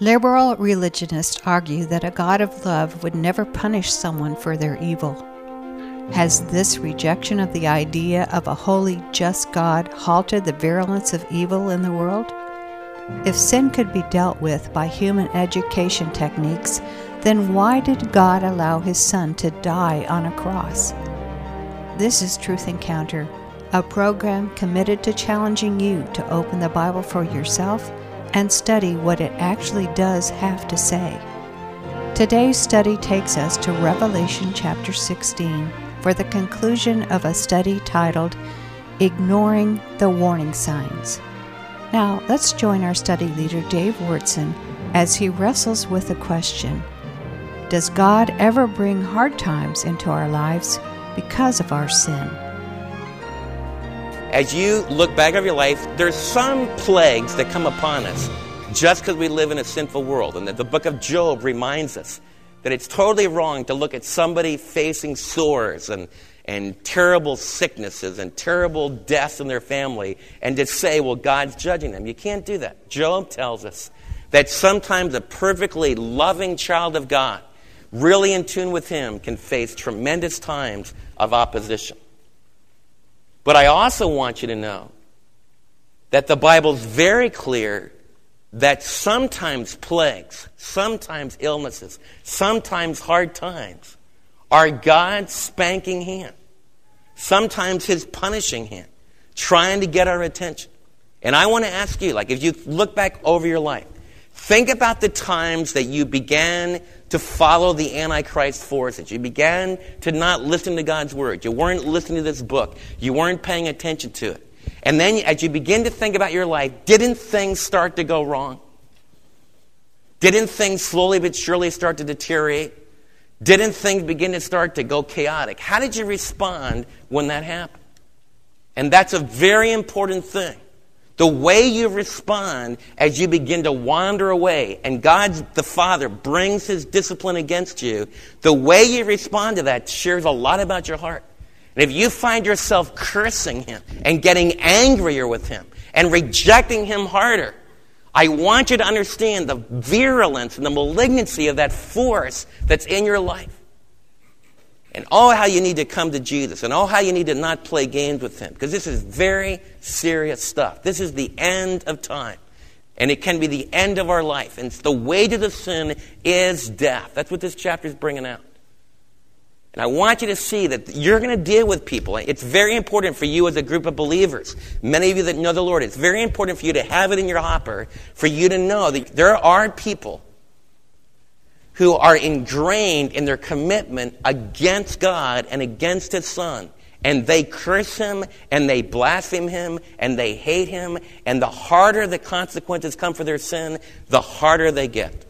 Liberal religionists argue that a God of love would never punish someone for their evil. Has this rejection of the idea of a holy, just God halted the virulence of evil in the world? If sin could be dealt with by human education techniques, then why did God allow His Son to die on a cross? This is Truth Encounter, a program committed to challenging you to open the Bible for yourself and study what it actually does have to say. Today's study takes us to Revelation chapter 16 for the conclusion of a study titled, Ignoring the Warning Signs. Now, let's join our study leader, Dave Worden, as he wrestles with the question, does God ever bring hard times into our lives because of our sin? As you look back over your life, there's some plagues that come upon us just because we live in a sinful world. And the book of Job reminds us that it's totally wrong to look at somebody facing sores and terrible sicknesses and terrible deaths in their family and just say, well, God's judging them. You can't do that. Job tells us that sometimes a perfectly loving child of God, really in tune with Him, can face tremendous times of opposition. But I also want you to know that the Bible's very clear that sometimes plagues, sometimes illnesses, sometimes hard times are God's spanking hand, sometimes His punishing hand, trying to get our attention. And I want to ask you, like, if you look back over your life, think about the times that you began to follow the Antichrist forces. You began to not listen to God's word. You weren't listening to this book. You weren't paying attention to it. And then as you begin to think about your life, didn't things start to go wrong? Didn't things slowly but surely start to deteriorate? Didn't things begin to start to go chaotic? How did you respond when that happened? And that's a very important thing. The way you respond as you begin to wander away and God the Father brings His discipline against you, the way you respond to that shares a lot about your heart. And if you find yourself cursing Him and getting angrier with Him and rejecting Him harder, I want you to understand the virulence and the malignancy of that force that's in your life. And oh, how you need to come to Jesus. And oh, how you need to not play games with Him. Because this is very serious stuff. This is the end of time. And it can be the end of our life. And the wages of sin is death. That's what this chapter is bringing out. And I want you to see that you're going to deal with people. It's very important for you as a group of believers. Many of you that know the Lord, it's very important for you to have it in your hopper, for you to know that there are people who are ingrained in their commitment against God and against His Son. And they curse Him, and they blaspheme Him, and they hate Him. And the harder the consequences come for their sin, the harder they get.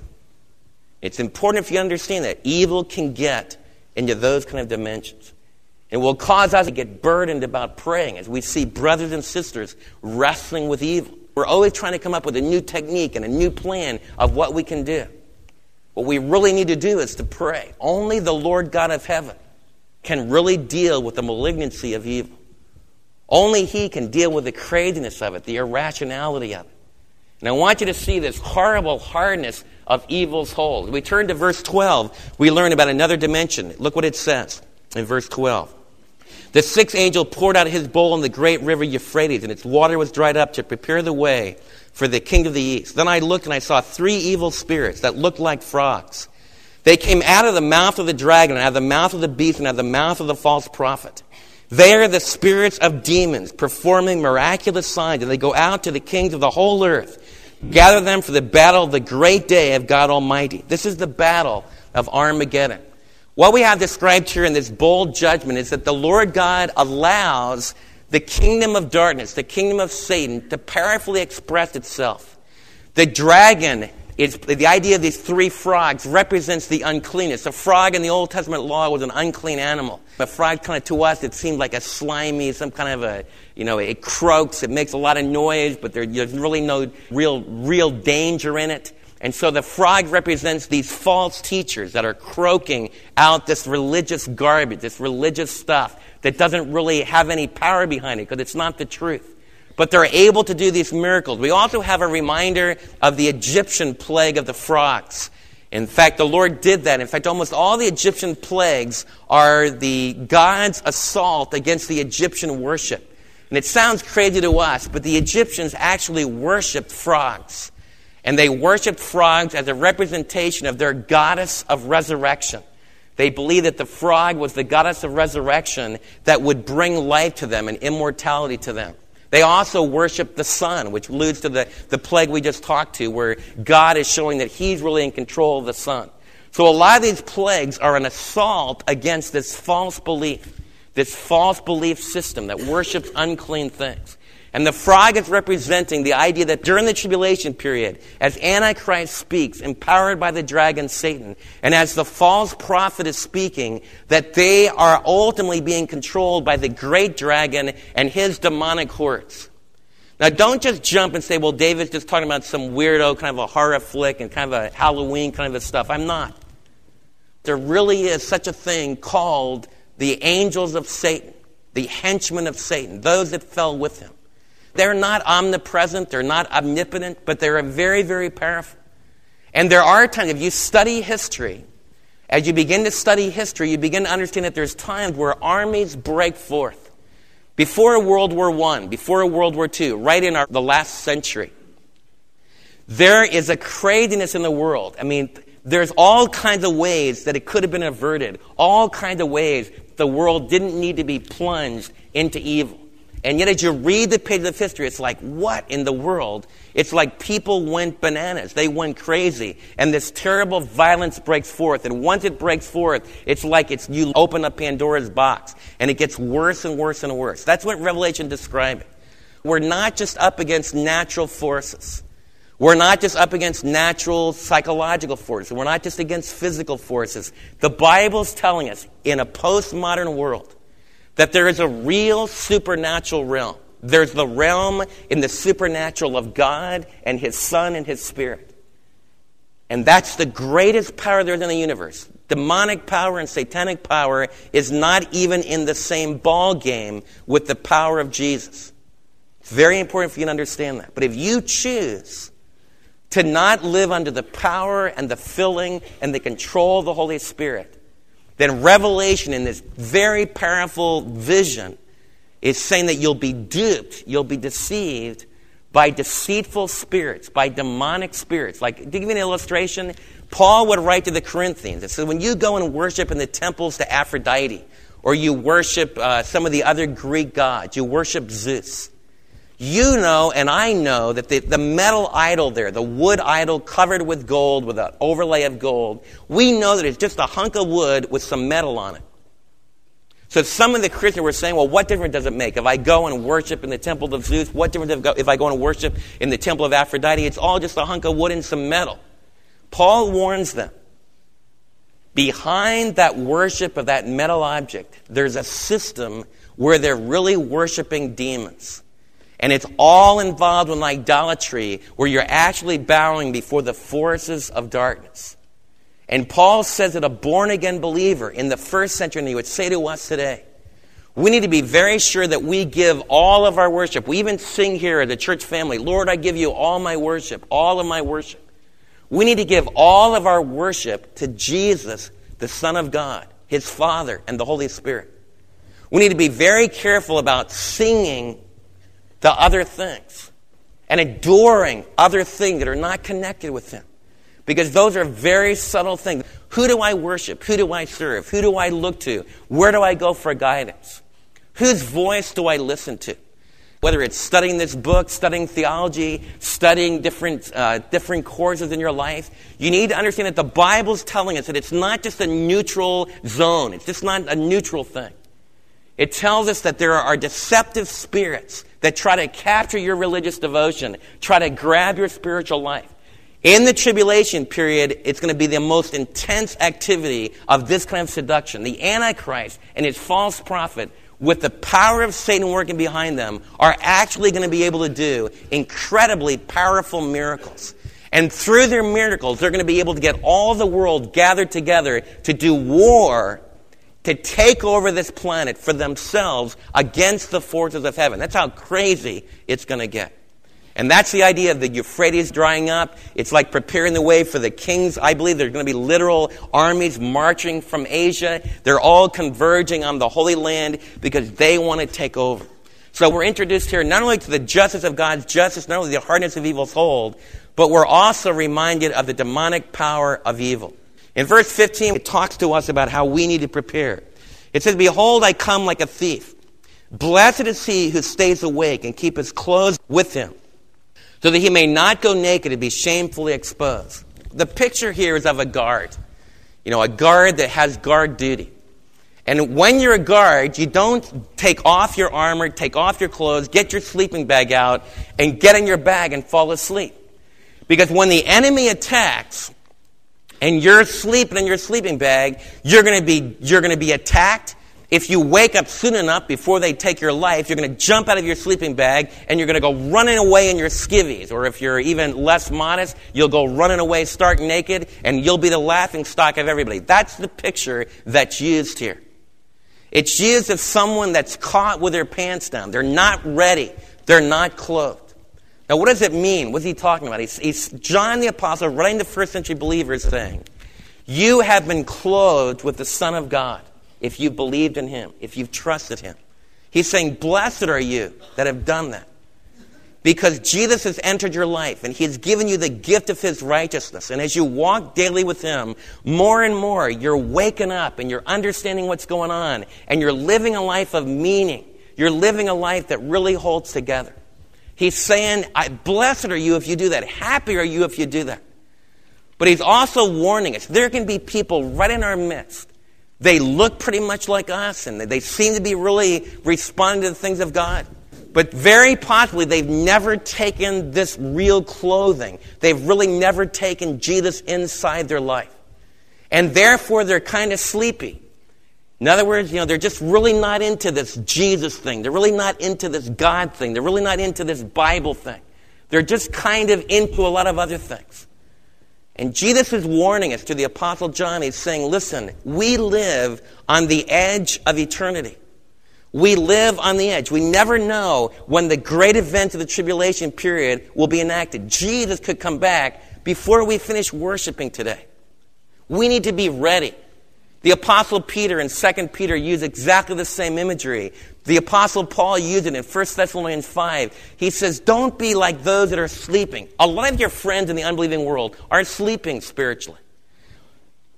It's important if you understand that evil can get into those kind of dimensions. It will cause us to get burdened about praying as we see brothers and sisters wrestling with evil. We're always trying to come up with a new technique and a new plan of what we can do. What we really need to do is to pray. Only the Lord God of heaven can really deal with the malignancy of evil. Only He can deal with the craziness of it, the irrationality of it. And I want you to see this horrible hardness of evil's hold. We turn to verse 12. We learn about another dimension. Look what it says in verse 12. The sixth angel poured out his bowl on the great river Euphrates, and its water was dried up to prepare the way for the king of the east. Then I looked and I saw three evil spirits that looked like frogs. They came out of the mouth of the dragon, and out of the mouth of the beast, and out of the mouth of the false prophet. They are the spirits of demons performing miraculous signs, and they go out to the kings of the whole earth, gather them for the battle of the great day of God Almighty. This is the battle of Armageddon. What we have described here in this bold judgment is that the Lord God allows the kingdom of darkness, the kingdom of Satan, to powerfully express itself. The dragon, the idea of these three frogs, represents the uncleanness. A frog in the Old Testament law was an unclean animal. A frog, kind of to us, it seemed like a slimy, some kind of a, it croaks, it makes a lot of noise, but there's really no real danger in it. And so the frog represents these false teachers that are croaking out this religious garbage, this religious stuff that doesn't really have any power behind it because it's not the truth. But they're able to do these miracles. We also have a reminder of the Egyptian plague of the frogs. In fact, the Lord did that. In fact, almost all the Egyptian plagues are the God's assault against the Egyptian worship. And it sounds crazy to us, but the Egyptians actually worshipped frogs. And they worshipped frogs as a representation of their goddess of resurrection. They believed that the frog was the goddess of resurrection that would bring life to them and immortality to them. They also worship the sun, which alludes to the plague we just talked to, where God is showing that he's really in control of the sun. So a lot of these plagues are an assault against this false belief system that worships unclean things. And the frog is representing the idea that during the tribulation period, as Antichrist speaks, empowered by the dragon Satan, and as the false prophet is speaking, that they are ultimately being controlled by the great dragon and his demonic hordes. Now, don't just jump and say, well, David's just talking about some weirdo, kind of a horror flick and kind of a Halloween kind of stuff. I'm not. There really is such a thing called the angels of Satan, the henchmen of Satan, those that fell with him. They're not omnipresent, they're not omnipotent, but they're very, very powerful. And there are times, if you study history, as you begin to study history, you begin to understand that there's times where armies break forth. Before World War I, before World War II, right in the last century, there is a craziness in the world. I mean, there's all kinds of ways that it could have been averted, all kinds of ways the world didn't need to be plunged into evil. And yet as you read the pages of history, it's like, what in the world? It's like people went bananas. They went crazy. And this terrible violence breaks forth. And once it breaks forth, it's like you open up Pandora's box. And it gets worse and worse and worse. That's what Revelation describes. We're not just up against natural forces. We're not just up against natural psychological forces. We're not just against physical forces. The Bible's telling us in a postmodern world, that there is a real supernatural realm. There's the realm in the supernatural of God and his Son and his Spirit. And that's the greatest power there is in the universe. Demonic power and satanic power is not even in the same ball game with the power of Jesus. It's very important for you to understand that. But if you choose to not live under the power and the filling and the control of the Holy Spirit, then Revelation in this very powerful vision is saying that you'll be duped, you'll be deceived by deceitful spirits, by demonic spirits. Like, to give you an illustration, Paul would write to the Corinthians. It says, when you go and worship in the temples to Aphrodite, or you worship some of the other Greek gods, you worship Zeus, you know and I know that the metal idol there, the wood idol covered with gold, with an overlay of gold, we know that it's just a hunk of wood with some metal on it. So some of the Christians were saying, well, what difference does it make? If I go and worship in the temple of Zeus, what difference if I go and worship in the temple of Aphrodite? It's all just a hunk of wood and some metal. Paul warns them, behind that worship of that metal object, there's a system where they're really worshiping demons. And it's all involved in idolatry where you're actually bowing before the forces of darkness. And Paul says that a born-again believer in the first century, and he would say to us today, we need to be very sure that we give all of our worship. We even sing here at the church family, Lord, I give you all my worship, all of my worship. We need to give all of our worship to Jesus, the Son of God, his Father, and the Holy Spirit. We need to be very careful about singing to other things and adoring other things that are not connected with him, because those are very subtle things. Who do I worship? Who do I serve? Who do I look to? Where do I go for guidance? Whose voice do I listen to? Whether it's studying this book, studying theology, studying different courses in your life, you need to understand that the Bible's telling us that it's not just a neutral zone. It's just not a neutral thing. It tells us that there are deceptive spirits that try to capture your religious devotion, try to grab your spiritual life. In the tribulation period, it's going to be the most intense activity of this kind of seduction. The Antichrist and his false prophet, with the power of Satan working behind them, are actually going to be able to do incredibly powerful miracles. And through their miracles, they're going to be able to get all the world gathered together to do war to take over this planet for themselves against the forces of heaven. That's how crazy it's going to get. And that's the idea of the Euphrates drying up. It's like preparing the way for the kings. I believe there's going to be literal armies marching from Asia. They're all converging on the Holy Land because they want to take over. So we're introduced here not only to the justice of God's justice, not only the hardness of evil's hold, but we're also reminded of the demonic power of evil. In verse 15, it talks to us about how we need to prepare. It says, "Behold, I come like a thief. Blessed is he who stays awake and keep his clothes with him, so that he may not go naked and be shamefully exposed." The picture here is of a guard. You know, a guard that has guard duty. And when you're a guard, you don't take off your armor, take off your clothes, get your sleeping bag out, and get in your bag and fall asleep. Because when the enemy attacks, and you're sleeping in your sleeping bag, you're going to be attacked. If you wake up soon enough before they take your life, you're going to jump out of your sleeping bag and you're going to go running away in your skivvies. Or if you're even less modest, you'll go running away stark naked and you'll be the laughing stock of everybody. That's the picture that's used here. It's used of someone that's caught with their pants down. They're not ready. They're not clothed. Now, what does it mean? What's he talking about? He's John the Apostle writing to first century believers saying, you have been clothed with the Son of God. If you've believed in him, if you've trusted him. He's saying, blessed are you that have done that. Because Jesus has entered your life and he's given you the gift of his righteousness. And as you walk daily with him, more and more you're waking up and you're understanding what's going on. And you're living a life of meaning. You're living a life that really holds together. He's saying, blessed are you if you do that. Happy are you if you do that. But he's also warning us, there can be people right in our midst. They look pretty much like us, and they seem to be really responding to the things of God. But very possibly, they've never taken this real clothing. They've really never taken Jesus inside their life. And therefore, they're kind of sleepy. In other words, you know, they're just really not into this Jesus thing. They're really not into this God thing. They're really not into this Bible thing. They're just kind of into a lot of other things. And Jesus is warning us to the Apostle John. He's saying, listen, we live on the edge of eternity. We live on the edge. We never know when the great event of the tribulation period will be enacted. Jesus could come back before we finish worshiping today. We need to be ready. The Apostle Peter in 2 Peter used exactly the same imagery. The Apostle Paul used it in 1 Thessalonians 5. He says, don't be like those that are sleeping. A lot of your friends in the unbelieving world are sleeping spiritually.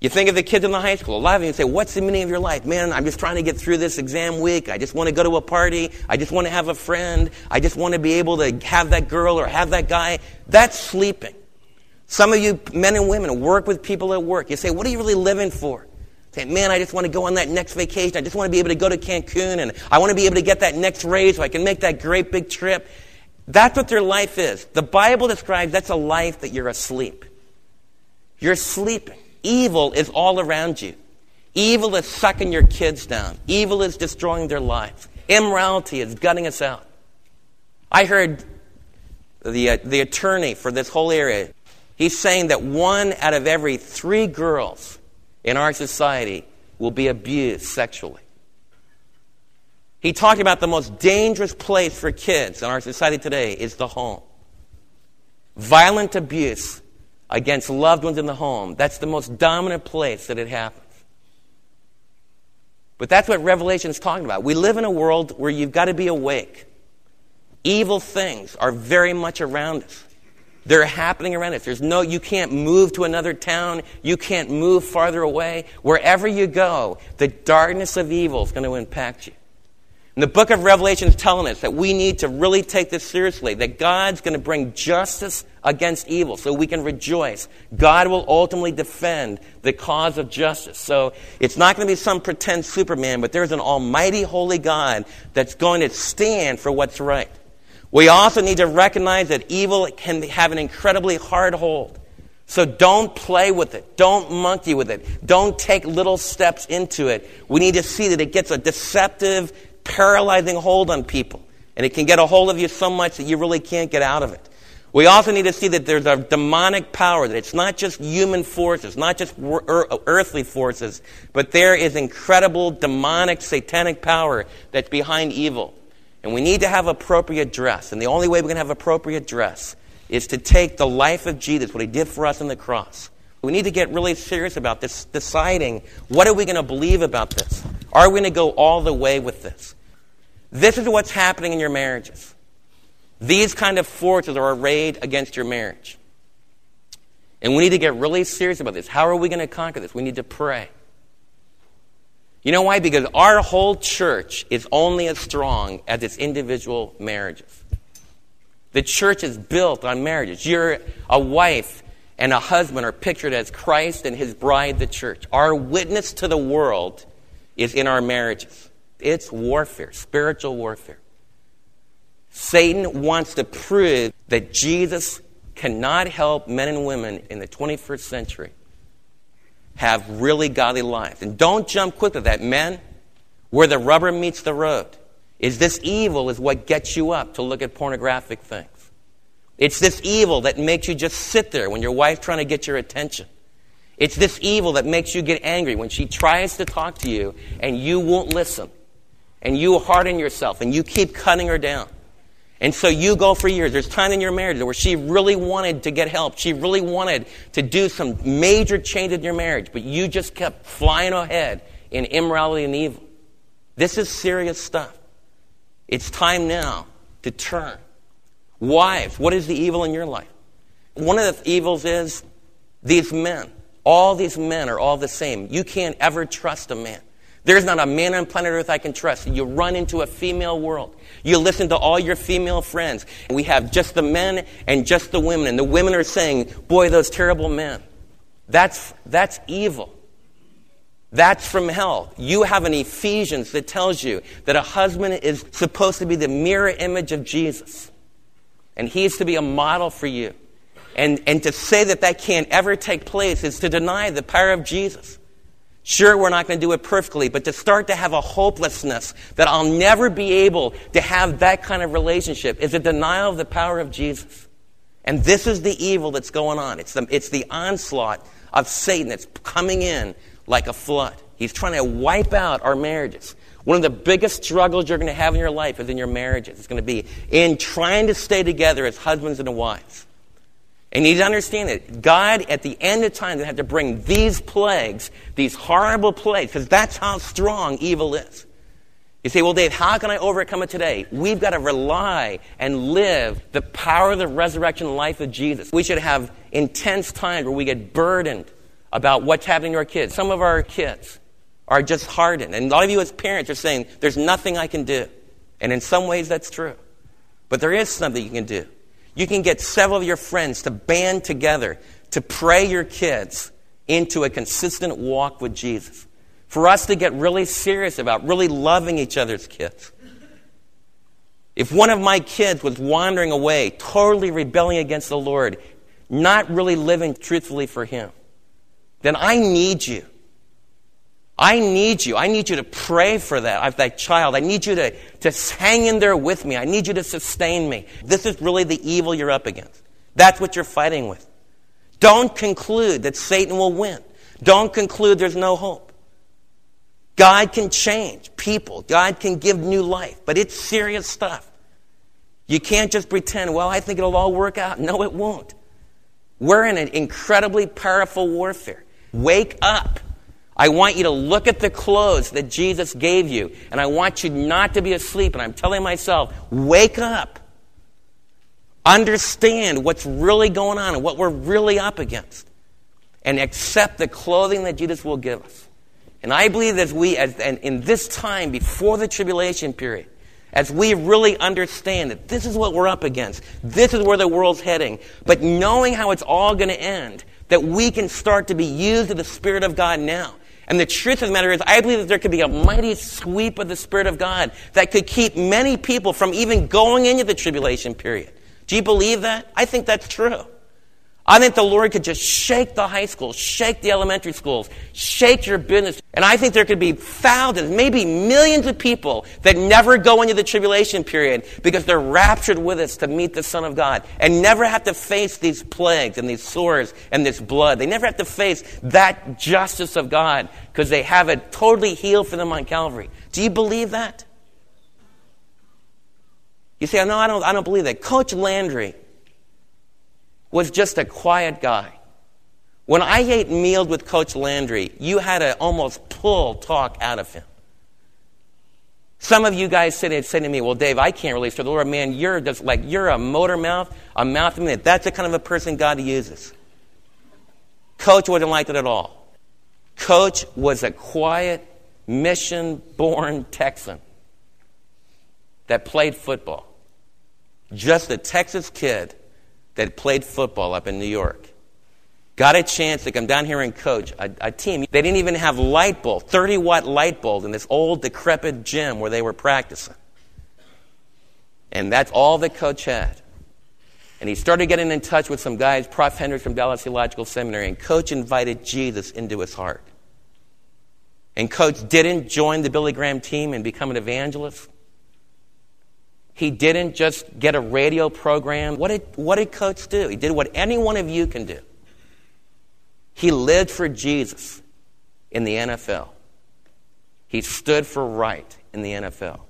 You think of the kids in the high school. A lot of them say, what's the meaning of your life? Man, I'm just trying to get through this exam week. I just want to go to a party. I just want to have a friend. I just want to be able to have that girl or have that guy. That's sleeping. Some of you men and women work with people at work. You say, what are you really living for? Say, man, I just want to go on that next vacation. I just want to be able to go to Cancun, and I want to be able to get that next raise so I can make that great big trip. That's what their life is. The Bible describes that's a life that you're asleep. You're sleeping. Evil is all around you. Evil is sucking your kids down. Evil is destroying their lives. Immorality is gutting us out. I heard the attorney for this whole area. He's saying that 1 out of every 3 girls in our society will be abused sexually. He talked about the most dangerous place for kids in our society today is the home. Violent abuse against loved ones in the home. That's the most dominant place that it happens. But that's what Revelation is talking about. We live in a world where you've got to be awake. Evil things are very much around us. They're happening around us. You can't move to another town. You can't move farther away. Wherever you go, the darkness of evil is going to impact you. And the book of Revelation is telling us that we need to really take this seriously, that God's going to bring justice against evil so we can rejoice. God will ultimately defend the cause of justice. So it's not going to be some pretend Superman, but there's an almighty holy God that's going to stand for what's right. We also need to recognize that evil can have an incredibly hard hold. So don't play with it. Don't monkey with it. Don't take little steps into it. We need to see that it gets a deceptive, paralyzing hold on people. And it can get a hold of you so much that you really can't get out of it. We also need to see that there's a demonic power, that it's not just human forces, not just earthly forces, but there is incredible demonic, satanic power that's behind evil. And we need to have appropriate dress. And the only way we can have appropriate dress is to take the life of Jesus, what he did for us on the cross. We need to get really serious about this, deciding what are we going to believe about this? Are we going to go all the way with this? This is what's happening in your marriages. These kind of forces are arrayed against your marriage. And we need to get really serious about this. How are we going to conquer this? We need to pray. You know why? Because our whole church is only as strong as its individual marriages. The church is built on marriages. You're a wife and a husband are pictured as Christ and his bride, the church. Our witness to the world is in our marriages. It's warfare, spiritual warfare. Satan wants to prove that Jesus cannot help men and women in the 21st century have really godly lives. And don't jump quick to that, men. Where the rubber meets the road is this evil is what gets you up to look at pornographic things. It's this evil that makes you just sit there when your wife's trying to get your attention. It's this evil that makes you get angry when she tries to talk to you and you won't listen. And you harden yourself and you keep cutting her down. And so you go for years. There's time in your marriage where she really wanted to get help. She really wanted to do some major change in your marriage, but you just kept flying ahead in immorality and evil. This is serious stuff. It's time now to turn. Wives, what is the evil in your life? One of the evils is these men. All these men are all the same. You can't ever trust a man. There's not a man on planet Earth I can trust. You run into a female world. You listen to all your female friends. We have just the men and just the women. And the women are saying, boy, those terrible men. That's evil. That's from hell. You have an Ephesians that tells you that a husband is supposed to be the mirror image of Jesus. And he is to be a model for you. And to say that that can't ever take place is to deny the power of Jesus. Sure, we're not going to do it perfectly, but to start to have a hopelessness that I'll never be able to have that kind of relationship is a denial of the power of Jesus. And this is the evil that's going on. It's the onslaught of Satan that's coming in like a flood. He's trying to wipe out our marriages. One of the biggest struggles you're going to have in your life is in your marriages. It's going to be in trying to stay together as husbands and wives. And you need to understand that God, at the end of time, they had to bring these plagues, these horrible plagues, because that's how strong evil is. You say, well, Dave, how can I overcome it today? We've got to rely and live the power of the resurrection life of Jesus. We should have intense times where we get burdened about what's happening to our kids. Some of our kids are just hardened. And a lot of you as parents are saying, there's nothing I can do. And in some ways, that's true. But there is something you can do. You can get several of your friends to band together to pray your kids into a consistent walk with Jesus. For us to get really serious about really loving each other's kids. If one of my kids was wandering away, totally rebelling against the Lord, not really living truthfully for him, then I need you. I need you. I need you to pray for that child. I need you to hang in there with me. I need you to sustain me. This is really the evil you're up against. That's what you're fighting with. Don't conclude that Satan will win. Don't conclude there's no hope. God can change people. God can give new life. But it's serious stuff. You can't just pretend, well, I think it'll all work out. No, it won't. We're in an incredibly powerful warfare. Wake up. I want you to look at the clothes that Jesus gave you. And I want you not to be asleep. And I'm telling myself, wake up. Understand what's really going on and what we're really up against. And accept the clothing that Jesus will give us. And I believe that in this time before the tribulation period, as we really understand that this is what we're up against, this is where the world's heading, but knowing how it's all going to end, that we can start to be used of the Spirit of God now. And the truth of the matter is, I believe that there could be a mighty sweep of the Spirit of God that could keep many people from even going into the tribulation period. Do you believe that? I think that's true. I think the Lord could just shake the high schools, shake the elementary schools, shake your business. And I think there could be thousands, maybe millions of people that never go into the tribulation period because they're raptured with us to meet the Son of God and never have to face these plagues and these sores and this blood. They never have to face that justice of God because they have it totally healed for them on Calvary. Do you believe that? You say, no, I don't believe that. Coach Landry was just a quiet guy. When I ate meals with Coach Landry, you had to almost pull talk out of him. Some of you guys said to me, well, Dave, I can't relate to the Lord. Man, you're just like, you're a motor mouth, a mouth of minute. That's the kind of a person God uses. Coach wasn't like that at all. Coach was a quiet, mission-born Texan that played football. Just a Texas kid that played football up in New York. Got a chance to come down here and coach a team. They didn't even have light bulbs, 30-watt light bulbs in this old, decrepit gym where they were practicing. And that's all the coach had. And he started getting in touch with some guys, Prof. Hendricks from Dallas Theological Seminary, and Coach invited Jesus into his heart. And Coach didn't join the Billy Graham team and become an evangelist. He didn't just get a radio program. What did Coach do? He did what any one of you can do. He lived for Jesus in the NFL. He stood for right in the NFL.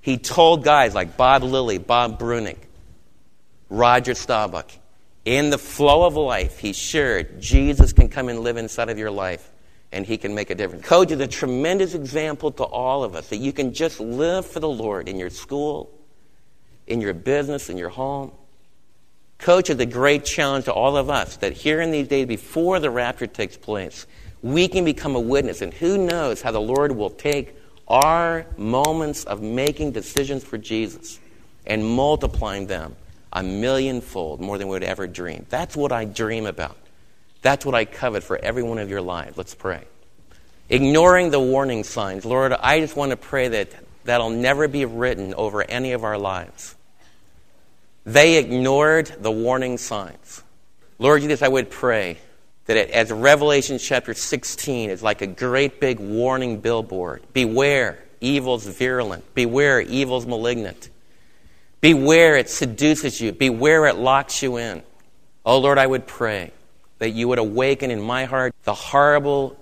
He told guys like Bob Lilly, Bob Brunick, Roger Staubach, in the flow of life, he shared Jesus can come and live inside of your life. And he can make a difference. Coach is a tremendous example to all of us that you can just live for the Lord in your school, in your business, in your home. Coach is a great challenge to all of us that here in these days before the rapture takes place, we can become a witness. And who knows how the Lord will take our moments of making decisions for Jesus and multiplying them a millionfold more than we would ever dream. That's what I dream about. That's what I covet for every one of your lives. Let's pray. Ignoring the warning signs, Lord, I just want to pray that that'll never be written over any of our lives. They ignored the warning signs. Lord Jesus, I would pray that as Revelation chapter 16 is like a great big warning billboard. Beware, evil's virulent. Beware, evil's malignant. Beware, it seduces you. Beware, it locks you in. Oh, Lord, I would pray that you would awaken in my heart the horrible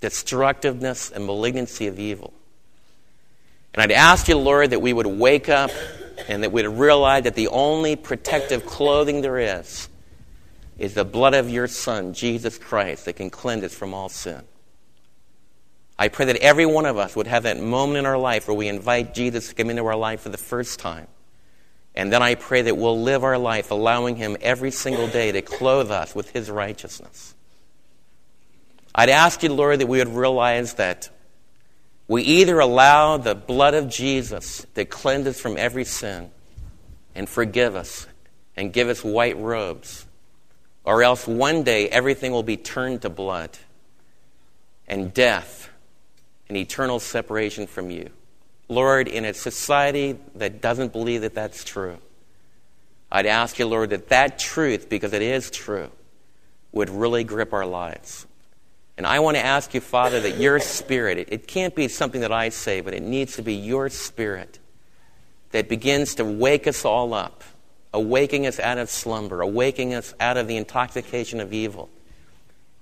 destructiveness and malignancy of evil. And I'd ask you, Lord, that we would wake up and that we'd realize that the only protective clothing there is the blood of your Son, Jesus Christ, that can cleanse us from all sin. I pray that every one of us would have that moment in our life where we invite Jesus to come into our life for the first time. And then I pray that we'll live our life allowing him every single day to clothe us with his righteousness. I'd ask you, Lord, that we would realize that we either allow the blood of Jesus to cleanse us from every sin and forgive us and give us white robes, or else one day everything will be turned to blood and death and eternal separation from you. Lord, in a society that doesn't believe that that's true, I'd ask you, Lord, that that truth, because it is true, would really grip our lives. And I want to ask you, Father, that your Spirit, it can't be something that I say, but it needs to be your Spirit that begins to wake us all up, awaking us out of slumber, awaking us out of the intoxication of evil.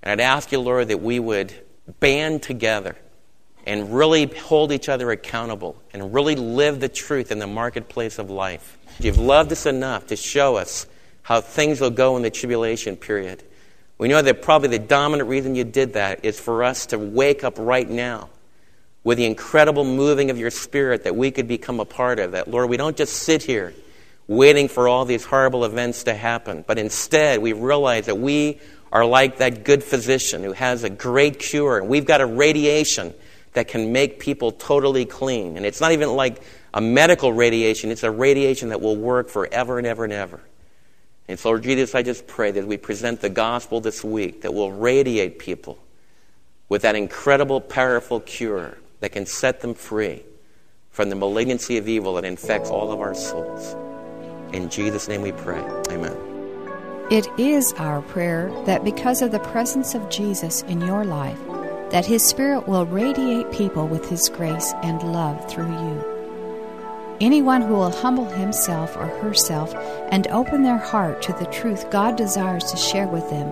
And I'd ask you, Lord, that we would band together and really hold each other accountable and really live the truth in the marketplace of life. You've loved us enough to show us how things will go in the tribulation period. We know that probably the dominant reason you did that is for us to wake up right now with the incredible moving of your Spirit that we could become a part of. That, Lord, we don't just sit here waiting for all these horrible events to happen, but instead we realize that we are like that good physician who has a great cure, and we've got a radiation that can make people totally clean. And it's not even like a medical radiation. It's a radiation that will work forever and ever and ever. And so, Lord Jesus, I just pray that we present the gospel this week that will radiate people with that incredible, powerful cure that can set them free from the malignancy of evil that infects all of our souls. In Jesus' name we pray. Amen. It is our prayer that because of the presence of Jesus in your life, that His Spirit will radiate people with His grace and love through you. Anyone who will humble himself or herself and open their heart to the truth God desires to share with them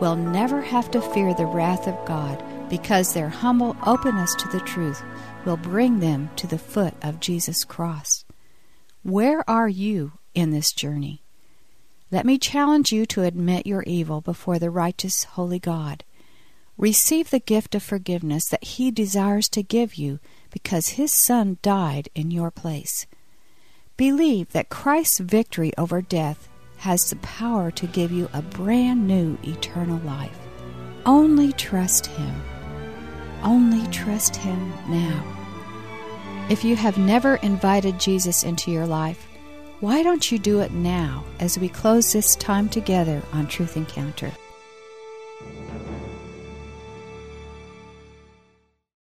will never have to fear the wrath of God, because their humble openness to the truth will bring them to the foot of Jesus' cross. Where are you in this journey? Let me challenge you to admit your evil before the righteous, holy God. Receive the gift of forgiveness that He desires to give you because His Son died in your place. Believe that Christ's victory over death has the power to give you a brand new eternal life. Only trust Him. Only trust Him now. If you have never invited Jesus into your life, why don't you do it now as we close this time together on Truth Encounter?